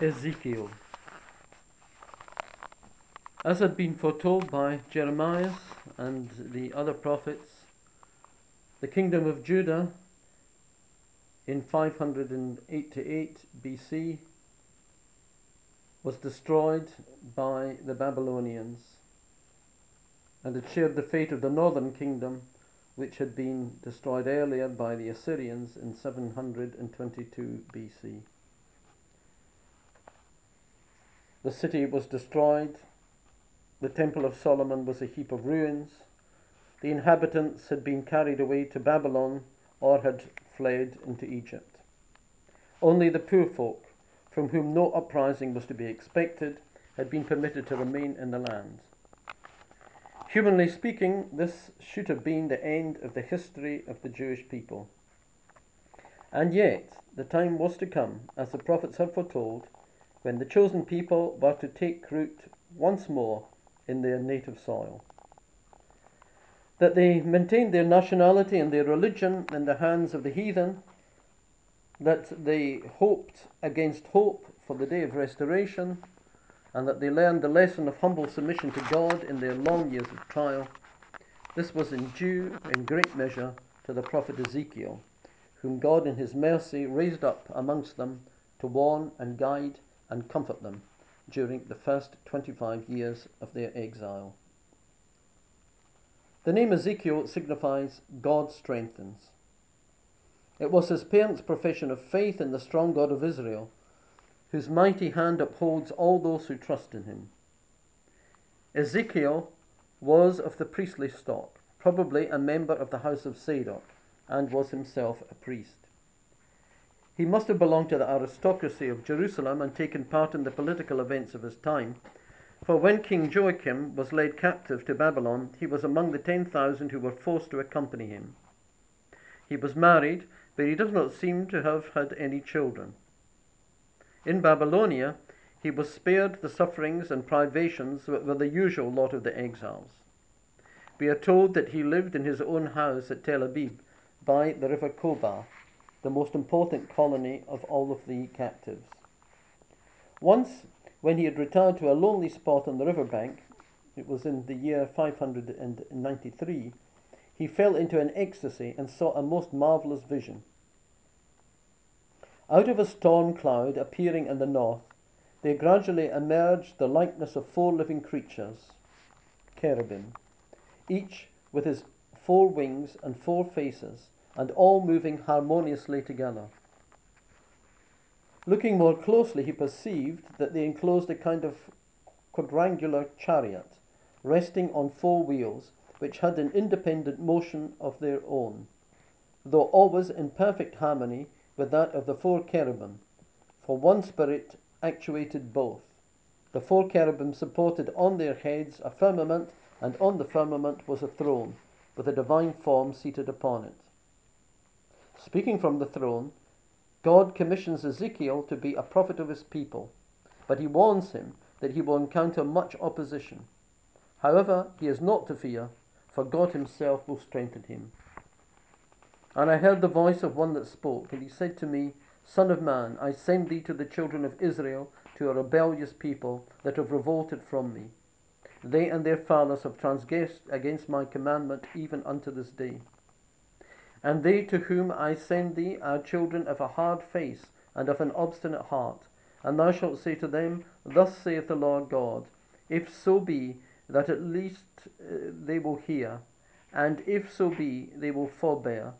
Ezekiel. As had been foretold by Jeremiah and the other prophets, the kingdom of Judah in 588 BC was destroyed by the Babylonians and had shared the fate of the northern kingdom, which had been destroyed earlier by the Assyrians in 722 BC. The city was destroyed, the Temple of Solomon was a heap of ruins, the inhabitants had been carried away to Babylon or had fled into Egypt. Only the poor folk, from whom no uprising was to be expected, had been permitted to remain in the land. Humanly speaking, this should have been the end of the history of the Jewish people. And yet, the time was to come, as the prophets had foretold, when the chosen people were to take root once more in their native soil. That they maintained their nationality and their religion in the hands of the heathen, that they hoped against hope for the day of restoration, and that they learned the lesson of humble submission to God in their long years of trial. This was due in great measure to the prophet Ezekiel, whom God in his mercy raised up amongst them to warn and guide and comfort them during the first 25 years of their exile. The name Ezekiel signifies God strengthens. It was his parents' profession of faith in the strong God of Israel, whose mighty hand upholds all those who trust in him. Ezekiel was of the priestly stock, probably a member of the house of Sadoc, and was himself a priest. He must have belonged to the aristocracy of Jerusalem and taken part in the political events of his time, for when King Joachim was led captive to Babylon, he was among the 10,000 who were forced to accompany him. He was married, but he does not seem to have had any children. In Babylonia, he was spared the sufferings and privations that were the usual lot of the exiles. We are told that he lived in his own house at Tel Abib by the river Kobar, the most important colony of all of the captives. Once, when he had retired to a lonely spot on the riverbank, it was in the year 593, he fell into an ecstasy and saw a most marvellous vision. Out of a storm cloud appearing in the north, there gradually emerged the likeness of four living creatures, cherubim, each with his four wings and four faces, and all moving harmoniously together. Looking more closely, he perceived that they enclosed a kind of quadrangular chariot, resting on four wheels, which had an independent motion of their own, though always in perfect harmony with that of the four cherubim, for one spirit actuated both. The four cherubim supported on their heads a firmament, and on the firmament was a throne, with a divine form seated upon it. Speaking from the throne, God commissions Ezekiel to be a prophet of his people, but he warns him that he will encounter much opposition. However, he is not to fear, for God himself will strengthen him. And I heard the voice of one that spoke, and he said to me, Son of man, I send thee to the children of Israel, to a rebellious people that have revolted from me. They and their fathers have transgressed against my commandment even unto this day. And they to whom I send thee are children of a hard face and of an obstinate heart. And thou shalt say to them, Thus saith the Lord God, If so be that at least they will hear, and if so be they will forbear,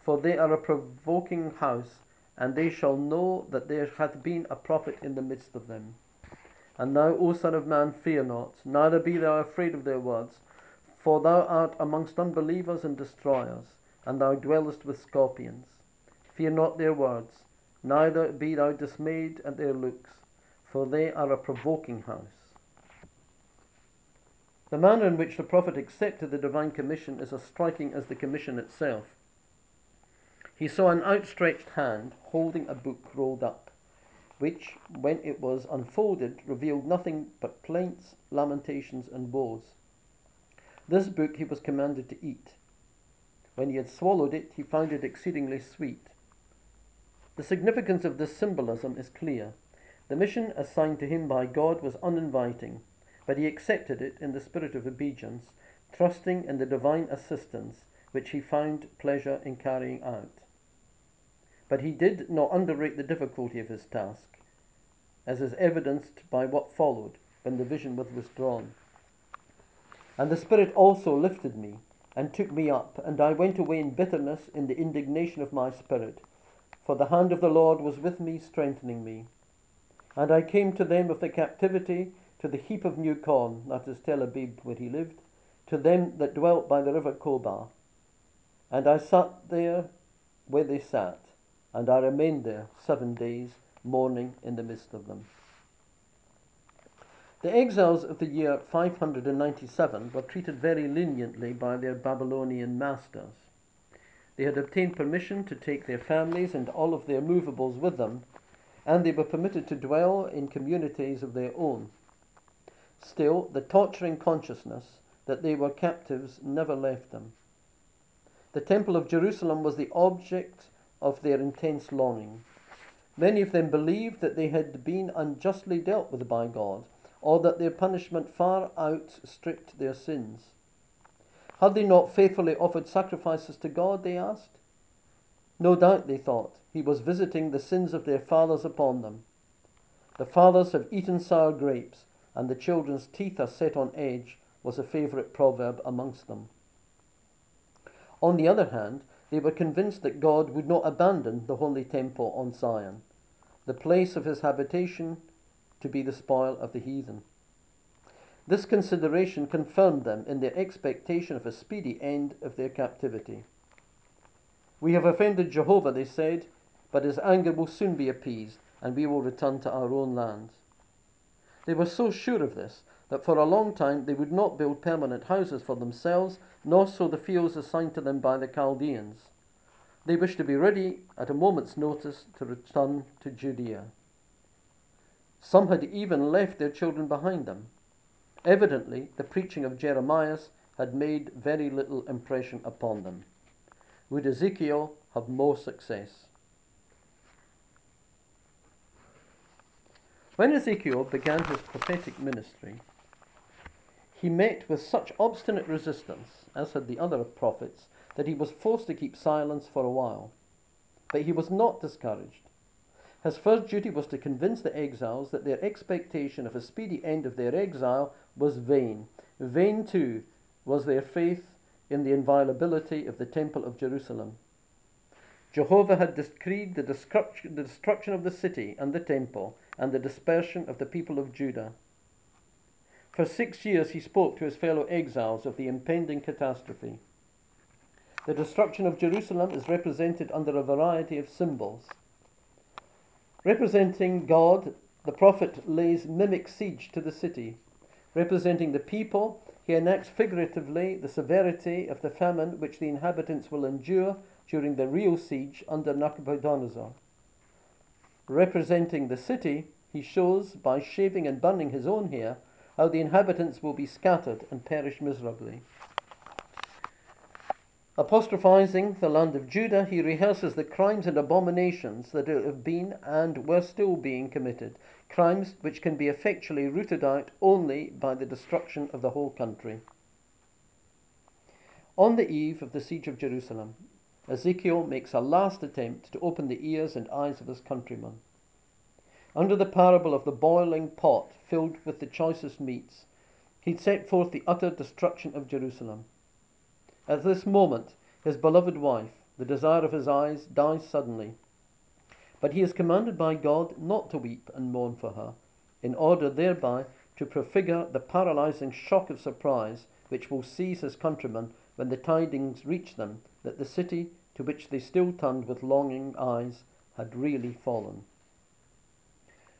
for they are a provoking house, and they shall know that there hath been a prophet in the midst of them. And thou, O son of man, fear not, neither be thou afraid of their words, for thou art amongst unbelievers and destroyers, and thou dwellest with scorpions. Fear not their words, neither be thou dismayed at their looks, for they are a provoking house. The manner in which the prophet accepted the divine commission is as striking as the commission itself. He saw an outstretched hand holding a book rolled up, which, when it was unfolded, revealed nothing but plaints, lamentations, and woes. This book he was commanded to eat. When he had swallowed it, he found it exceedingly sweet. The significance of this symbolism is clear. The mission assigned to him by God was uninviting, but he accepted it in the spirit of obedience, trusting in the divine assistance which he found pleasure in carrying out. But he did not underrate the difficulty of his task, as is evidenced by what followed when the vision was withdrawn. And the Spirit also lifted me and took me up, and I went away in bitterness in the indignation of my spirit, for the hand of the Lord was with me, strengthening me. And I came to them of the captivity, to the heap of new corn, that is Tel Abib, where he lived, to them that dwelt by the river Kobar. And I sat there where they sat, and I remained there 7 days, mourning in the midst of them. The exiles of the year 597 were treated very leniently by their Babylonian masters. They had obtained permission to take their families and all of their movables with them, and they were permitted to dwell in communities of their own. Still, the torturing consciousness that they were captives never left them. The Temple of Jerusalem was the object of their intense longing. Many of them believed that they had been unjustly dealt with by God, or that their punishment far outstripped their sins. Had they not faithfully offered sacrifices to God, they asked? No doubt, they thought, he was visiting the sins of their fathers upon them. The fathers have eaten sour grapes, and the children's teeth are set on edge, was a favourite proverb amongst them. On the other hand, they were convinced that God would not abandon the holy temple on Zion, the place of his habitation, to be the spoil of the heathen. This consideration confirmed them in their expectation of a speedy end of their captivity. We have offended Jehovah, they said, but his anger will soon be appeased, and we will return to our own land. They were so sure of this that for a long time they would not build permanent houses for themselves, nor sow the fields assigned to them by the Chaldeans. They wished to be ready at a moment's notice to return to Judea. Some had even left their children behind them. Evidently, the preaching of Jeremiah had made very little impression upon them. Would Ezekiel have more success? When Ezekiel began his prophetic ministry, he met with such obstinate resistance, as had the other prophets, that he was forced to keep silence for a while. But he was not discouraged. His first duty was to convince the exiles that their expectation of a speedy end of their exile was vain. Vain, too, was their faith in the inviolability of the Temple of Jerusalem. Jehovah had decreed the destruction of the city and the temple and the dispersion of the people of Judah. For 6 years he spoke to his fellow exiles of the impending catastrophe. The destruction of Jerusalem is represented under a variety of symbols. Representing God, the prophet lays mimic siege to the city. Representing the people, he enacts figuratively the severity of the famine which the inhabitants will endure during the real siege under Nebuchadnezzar. Representing the city, he shows, by shaving and burning his own hair, how the inhabitants will be scattered and perish miserably. Apostrophising the land of Judah, he rehearses the crimes and abominations that have been and were still being committed, crimes which can be effectually rooted out only by the destruction of the whole country. On the eve of the siege of Jerusalem, Ezekiel makes a last attempt to open the ears and eyes of his countrymen. Under the parable of the boiling pot filled with the choicest meats, he set forth the utter destruction of Jerusalem. At this moment, his beloved wife, the desire of his eyes, dies suddenly. But he is commanded by God not to weep and mourn for her, in order thereby to prefigure the paralysing shock of surprise which will seize his countrymen when the tidings reach them that the city to which they still turned with longing eyes had really fallen.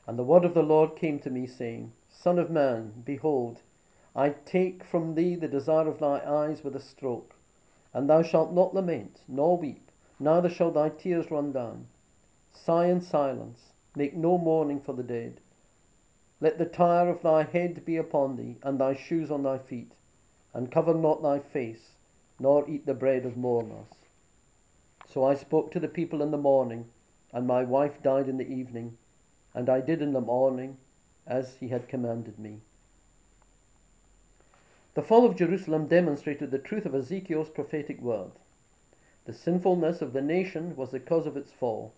And the word of the Lord came to me, saying, Son of man, behold, I take from thee the desire of thy eyes with a stroke, and thou shalt not lament, nor weep, neither shall thy tears run down. Sigh in silence, make no mourning for the dead. Let the tire of thy head be upon thee, and thy shoes on thy feet, and cover not thy face, nor eat the bread of mourners. So I spoke to the people in the morning, and my wife died in the evening, and I did in the morning as he had commanded me. The fall of Jerusalem demonstrated the truth of Ezekiel's prophetic word. The sinfulness of the nation was the cause of its fall.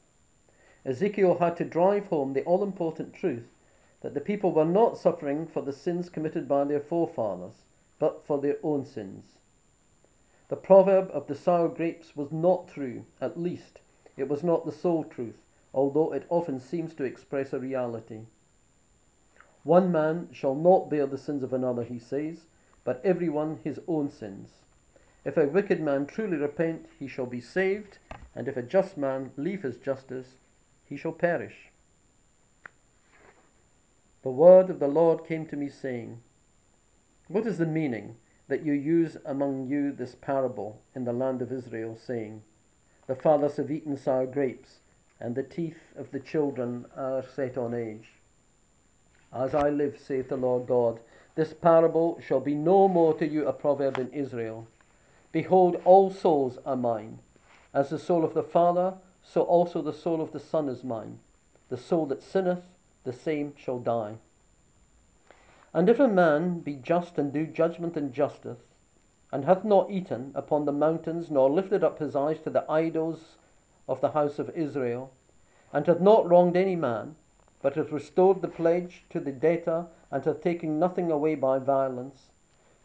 Ezekiel had to drive home the all-important truth that the people were not suffering for the sins committed by their forefathers, but for their own sins. The proverb of the sour grapes was not true, at least it was not the sole truth, although it often seems to express a reality. One man shall not bear the sins of another, he says, but every one his own sins. If a wicked man truly repent, he shall be saved, and if a just man leave his justice, he shall perish. The word of the Lord came to me, saying, What is the meaning that you use among you this parable in the land of Israel, saying, The fathers have eaten sour grapes, and the teeth of the children are set on edge? As I live, saith the Lord God, this parable shall be no more to you a proverb in Israel. Behold, all souls are mine. As the soul of the Father, so also the soul of the Son is mine. The soul that sinneth, the same shall die. And if a man be just and do judgment and justice, and hath not eaten upon the mountains, nor lifted up his eyes to the idols of the house of Israel, and hath not wronged any man, but hath restored the pledge to the debtor, and hath taken nothing away by violence,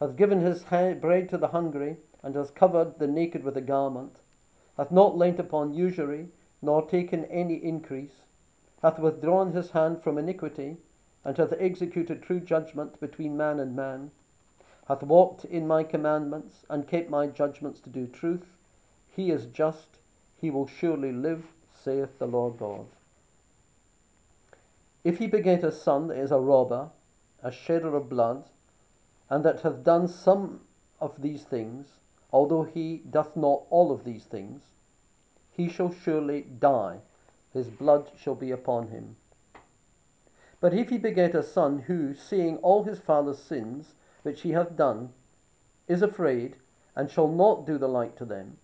hath given his bread to the hungry, and hath covered the naked with a garment, hath not lent upon usury, nor taken any increase, hath withdrawn his hand from iniquity, and hath executed true judgment between man and man, hath walked in my commandments, and kept my judgments to do truth, he is just, he will surely live, saith the Lord God. If he beget a son that is a robber, a shedder of blood, and that hath done some of these things, although he doth not all of these things, he shall surely die, his blood shall be upon him. But if he beget a son who, seeing all his father's sins which he hath done, is afraid, and shall not do the like to them,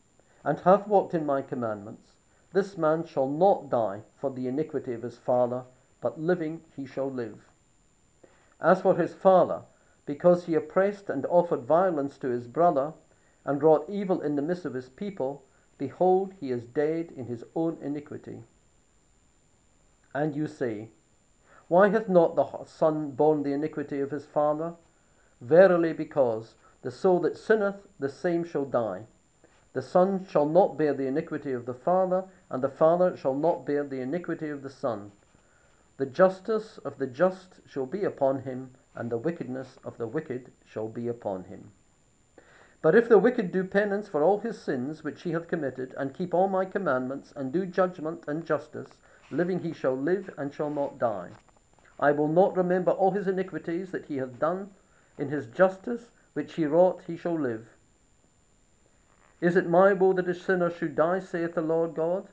and hath walked in my commandments, this man shall not die for the iniquity of his father, but living he shall live. As for his father, because he oppressed and offered violence to his brother, and wrought evil in the midst of his people, behold, he is dead in his own iniquity. And you say, Why hath not the son borne the iniquity of his father? Verily, because the soul that sinneth, the same shall die. The son shall not bear the iniquity of the father, and the father shall not bear the iniquity of the son. The justice of the just shall be upon him, and the wickedness of the wicked shall be upon him. But if the wicked do penance for all his sins which he hath committed, and keep all my commandments, and do judgment and justice, living he shall live, and shall not die. I will not remember all his iniquities that he hath done, in his justice which he wrought he shall live. Is it my will that a sinner should die, saith the Lord God,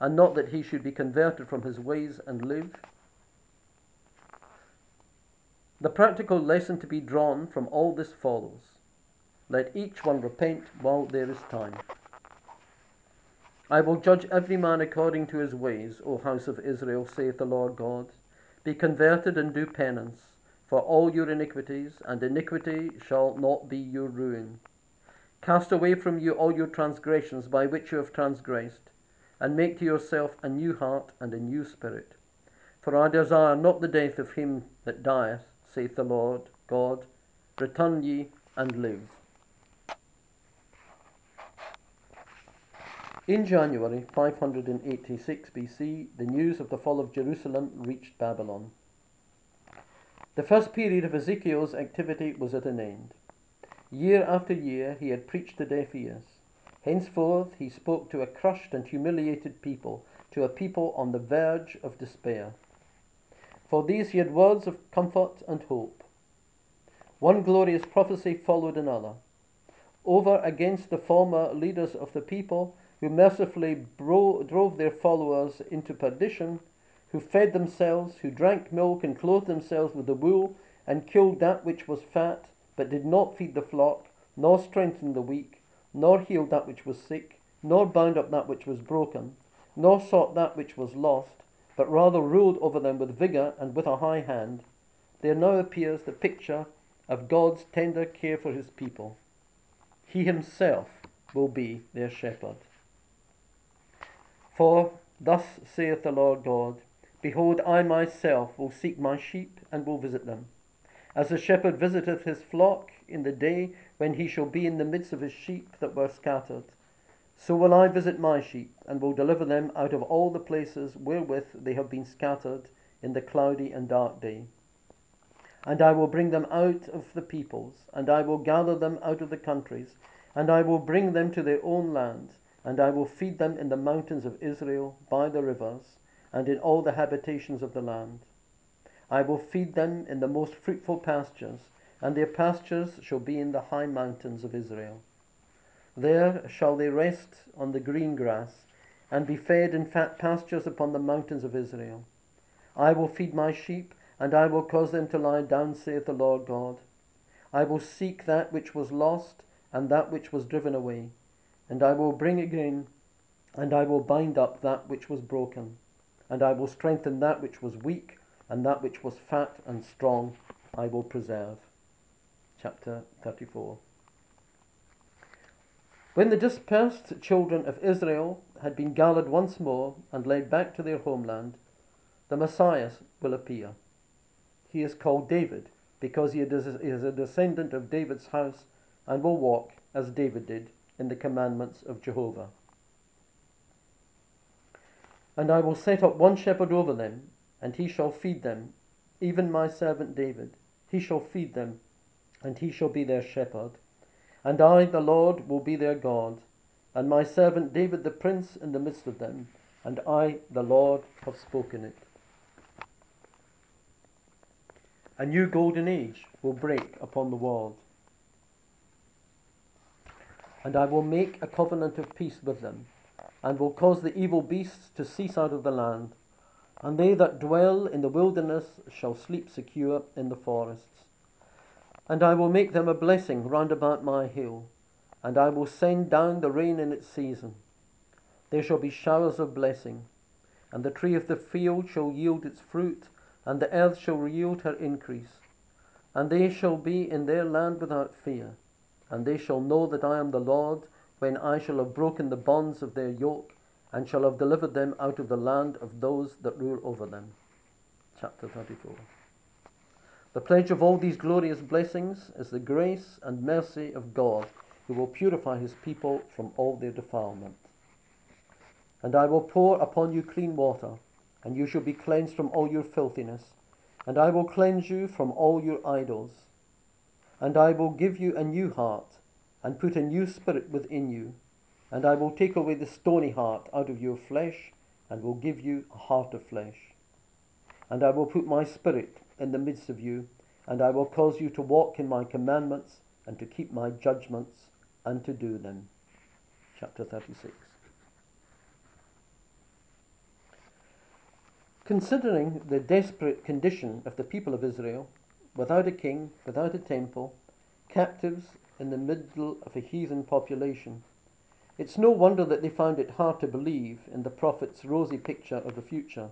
and not that he should be converted from his ways and live? The practical lesson to be drawn from all this follows. Let each one repent while there is time. I will judge every man according to his ways, O house of Israel, saith the Lord God. Be converted and do penance for all your iniquities, and iniquity shall not be your ruin. Cast away from you all your transgressions by which you have transgressed, and make to yourself a new heart and a new spirit. For I desire not the death of him that dieth, saith the Lord God. Return ye and live. In January 586 BC, the news of the fall of Jerusalem reached Babylon. The first period of Ezekiel's activity was at an end. Year after year he had preached to deaf ears. Henceforth he spoke to a crushed and humiliated people, to a people on the verge of despair. For these he had words of comfort and hope. One glorious prophecy followed another. Over against the former leaders of the people, who mercifully drove their followers into perdition, who fed themselves, who drank milk and clothed themselves with the wool, and killed that which was fat, but did not feed the flock, nor strengthen the weak, nor healed that which was sick, nor bound up that which was broken, nor sought that which was lost, but rather ruled over them with vigour and with a high hand, there now appears the picture of God's tender care for his people. He himself will be their shepherd. For thus saith the Lord God, Behold, I myself will seek my sheep and will visit them. As the shepherd visiteth his flock in the day when he shall be in the midst of his sheep that were scattered, so will I visit my sheep and will deliver them out of all the places wherewith they have been scattered in the cloudy and dark day. And I will bring them out of the peoples, and I will gather them out of the countries, and I will bring them to their own lands, and I will feed them in the mountains of Israel by the rivers, and in all the habitations of the land. I will feed them in the most fruitful pastures, and their pastures shall be in the high mountains of Israel. There shall they rest on the green grass, and be fed in fat pastures upon the mountains of Israel. I will feed my sheep, and I will cause them to lie down, saith the Lord God. I will seek that which was lost, and that which was driven away, and I will bring again, and I will bind up that which was broken, and I will strengthen that which was weak, and that which was fat and strong I will preserve. Chapter 34. When the dispersed children of Israel had been gathered once more and led back to their homeland, the Messiah will appear. He is called David because he is a descendant of David's house and will walk as David did in the commandments of Jehovah. And I will set up one shepherd over them, and he shall feed them, even my servant David. He shall feed them, and he shall be their shepherd. And I, the Lord, will be their God, and my servant David the prince in the midst of them, and I, the Lord, have spoken it. A new golden age will break upon the world. And I will make a covenant of peace with them, and will cause the evil beasts to cease out of the land, and they that dwell in the wilderness shall sleep secure in the forests. And I will make them a blessing round about my hill, and I will send down the rain in its season. There shall be showers of blessing, and the tree of the field shall yield its fruit, and the earth shall yield her increase. And they shall be in their land without fear, and they shall know that I am the Lord, when I shall have broken the bonds of their yoke, and shall have delivered them out of the land of those that rule over them. Chapter 34. The pledge of all these glorious blessings is the grace and mercy of God, who will purify his people from all their defilement. And I will pour upon you clean water, and you shall be cleansed from all your filthiness, and I will cleanse you from all your idols. And I will give you a new heart, and put a new spirit within you, and I will take away the stony heart out of your flesh, and will give you a heart of flesh. And I will put my spirit in the midst of you, and I will cause you to walk in my commandments, and to keep my judgments, and to do them. Chapter 36. Considering the desperate condition of the people of Israel, without a king, without a temple, captives in the middle of a heathen population, it's no wonder that they found it hard to believe in the prophet's rosy picture of the future.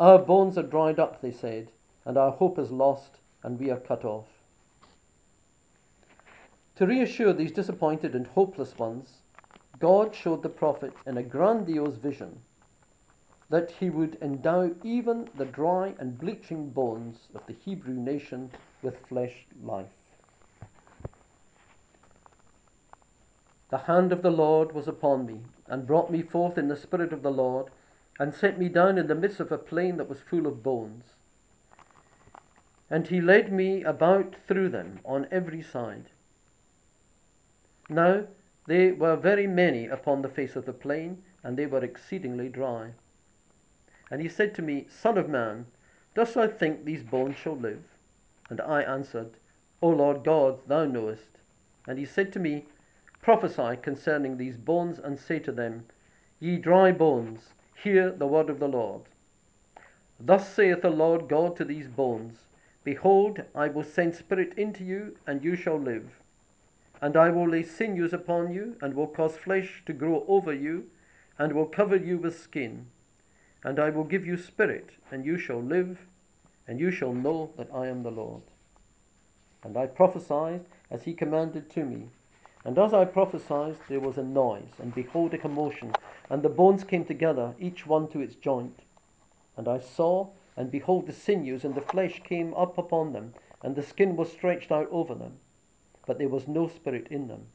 Our bones are dried up, they said, and our hope is lost, and we are cut off. To reassure these disappointed and hopeless ones, God showed the prophet in a grandiose vision that he would endow even the dry and bleaching bones of the Hebrew nation with flesh life. The hand of the Lord was upon me, and brought me forth in the spirit of the Lord, and set me down in the midst of a plain that was full of bones. And he led me about through them on every side. Now they were very many upon the face of the plain, and they were exceedingly dry. And he said to me, Son of man, dost thou think these bones shall live? And I answered, O Lord God, thou knowest. And he said to me, Prophesy concerning these bones, and say to them, Ye dry bones, hear the word of the Lord. Thus saith the Lord God to these bones, Behold, I will send spirit into you, and you shall live. And I will lay sinews upon you, and will cause flesh to grow over you, and will cover you with skin. And I will give you spirit, and you shall live, and you shall know that I am the Lord. And I prophesied as he commanded to me. And as I prophesied, there was a noise, and behold, a commotion, and the bones came together, each one to its joint. And I saw, and behold, the sinews and the flesh came up upon them, and the skin was stretched out over them, but there was no spirit in them.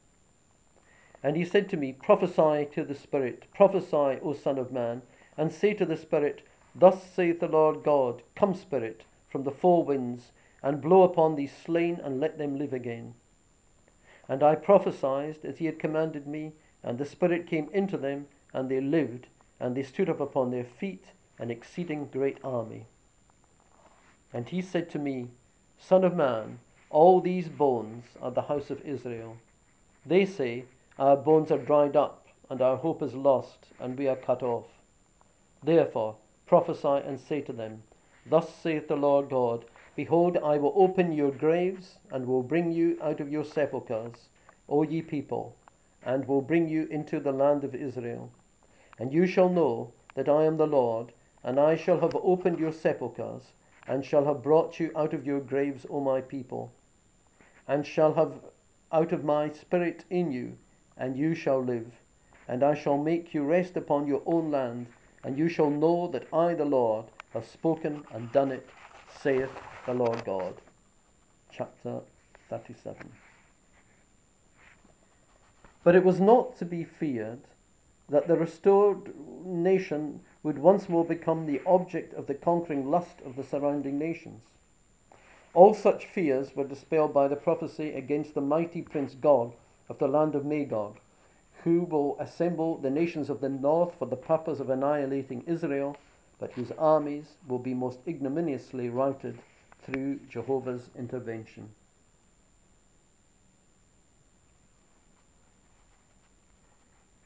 And he said to me, prophesy to the Spirit, prophesy, O Son of Man, and say to the Spirit, thus saith the Lord God, come, Spirit, from the four winds, and blow upon these slain, and let them live again. And I prophesied as he had commanded me, and the Spirit came into them, and they lived, and they stood up upon their feet, an exceeding great army. And he said to me, Son of man, all these bones are the house of Israel. They say, our bones are dried up, and our hope is lost, and we are cut off. Therefore prophesy and say to them, thus saith the Lord God, behold, I will open your graves, and will bring you out of your sepulchres, O ye people, and will bring you into the land of Israel. And you shall know that I am the Lord, and I shall have opened your sepulchres, and shall have brought you out of your graves, O my people, and shall have out of my spirit in you, and you shall live. And I shall make you rest upon your own land, and you shall know that I, the Lord, have spoken and done it, saith the Lord God. Chapter 37. But it was not to be feared that the restored nation would once more become the object of the conquering lust of the surrounding nations. All such fears were dispelled by the prophecy against the mighty Prince Gog of the land of Magog, who will assemble the nations of the north for the purpose of annihilating Israel, but whose armies will be most ignominiously routed through Jehovah's intervention.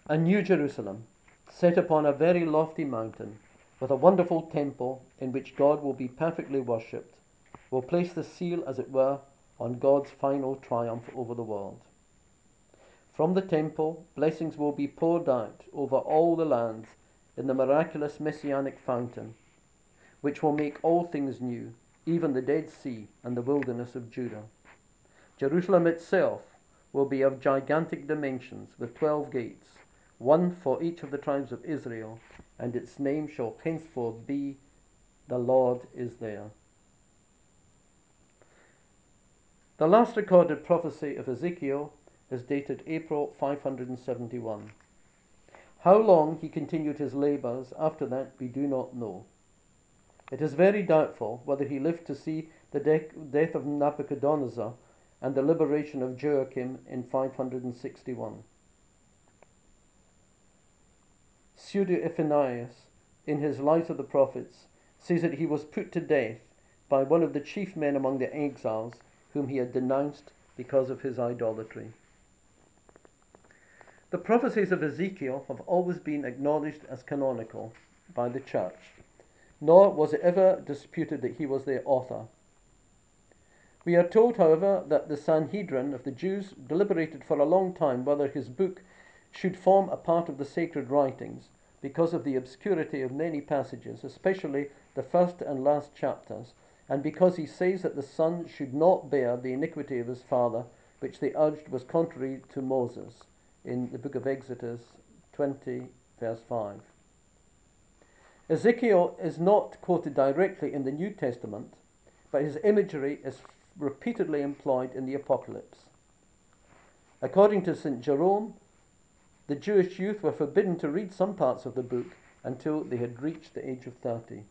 A new Jerusalem, set upon a very lofty mountain, with a wonderful temple in which God will be perfectly worshipped, will place the seal, as it were, on God's final triumph over the world. From the temple, blessings will be poured out over all the lands in the miraculous messianic fountain, which will make all things new, even the Dead Sea and the wilderness of Judah. Jerusalem itself will be of gigantic dimensions, with 12 gates, one for each of the tribes of Israel, and its name shall henceforth be, the Lord is there. The last recorded prophecy of Ezekiel is dated April 571. How long he continued his labours after that we do not know. It is very doubtful whether he lived to see the death of Nebuchadnezzar and the liberation of Joachim in 561. Pseudo-Epiphanius, in his Light of the Prophets, says that he was put to death by one of the chief men among the exiles whom he had denounced because of his idolatry. The prophecies of Ezekiel have always been acknowledged as canonical by the Church, nor was it ever disputed that he was their author. We are told, however, that the Sanhedrin of the Jews deliberated for a long time whether his book should form a part of the sacred writings because of the obscurity of many passages, especially the first and last chapters, and because he says that the son should not bear the iniquity of his father, which they urged was contrary to Moses in the book of Exodus 20, verse 5. Ezekiel is not quoted directly in the New Testament, but his imagery is repeatedly employed in the Apocalypse. According to St. Jerome, the Jewish youth were forbidden to read some parts of the book until they had reached the age of 30.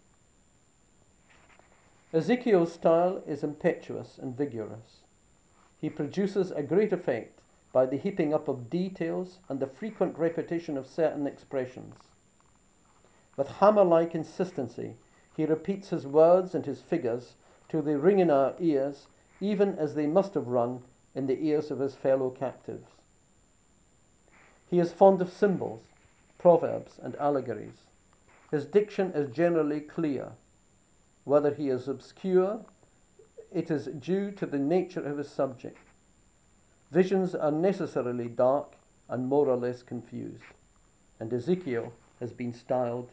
Ezekiel's style is impetuous and vigorous. He produces a great effect by the heaping up of details and the frequent repetition of certain expressions. With hammer-like insistency, he repeats his words and his figures till they ring in our ears, even as they must have rung in the ears of his fellow captives. He is fond of symbols, proverbs, and allegories. His diction is generally clear. Whether he is obscure, it is due to the nature of his subject. Visions are necessarily dark and more or less confused, and Ezekiel has been styled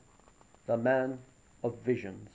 the man of visions.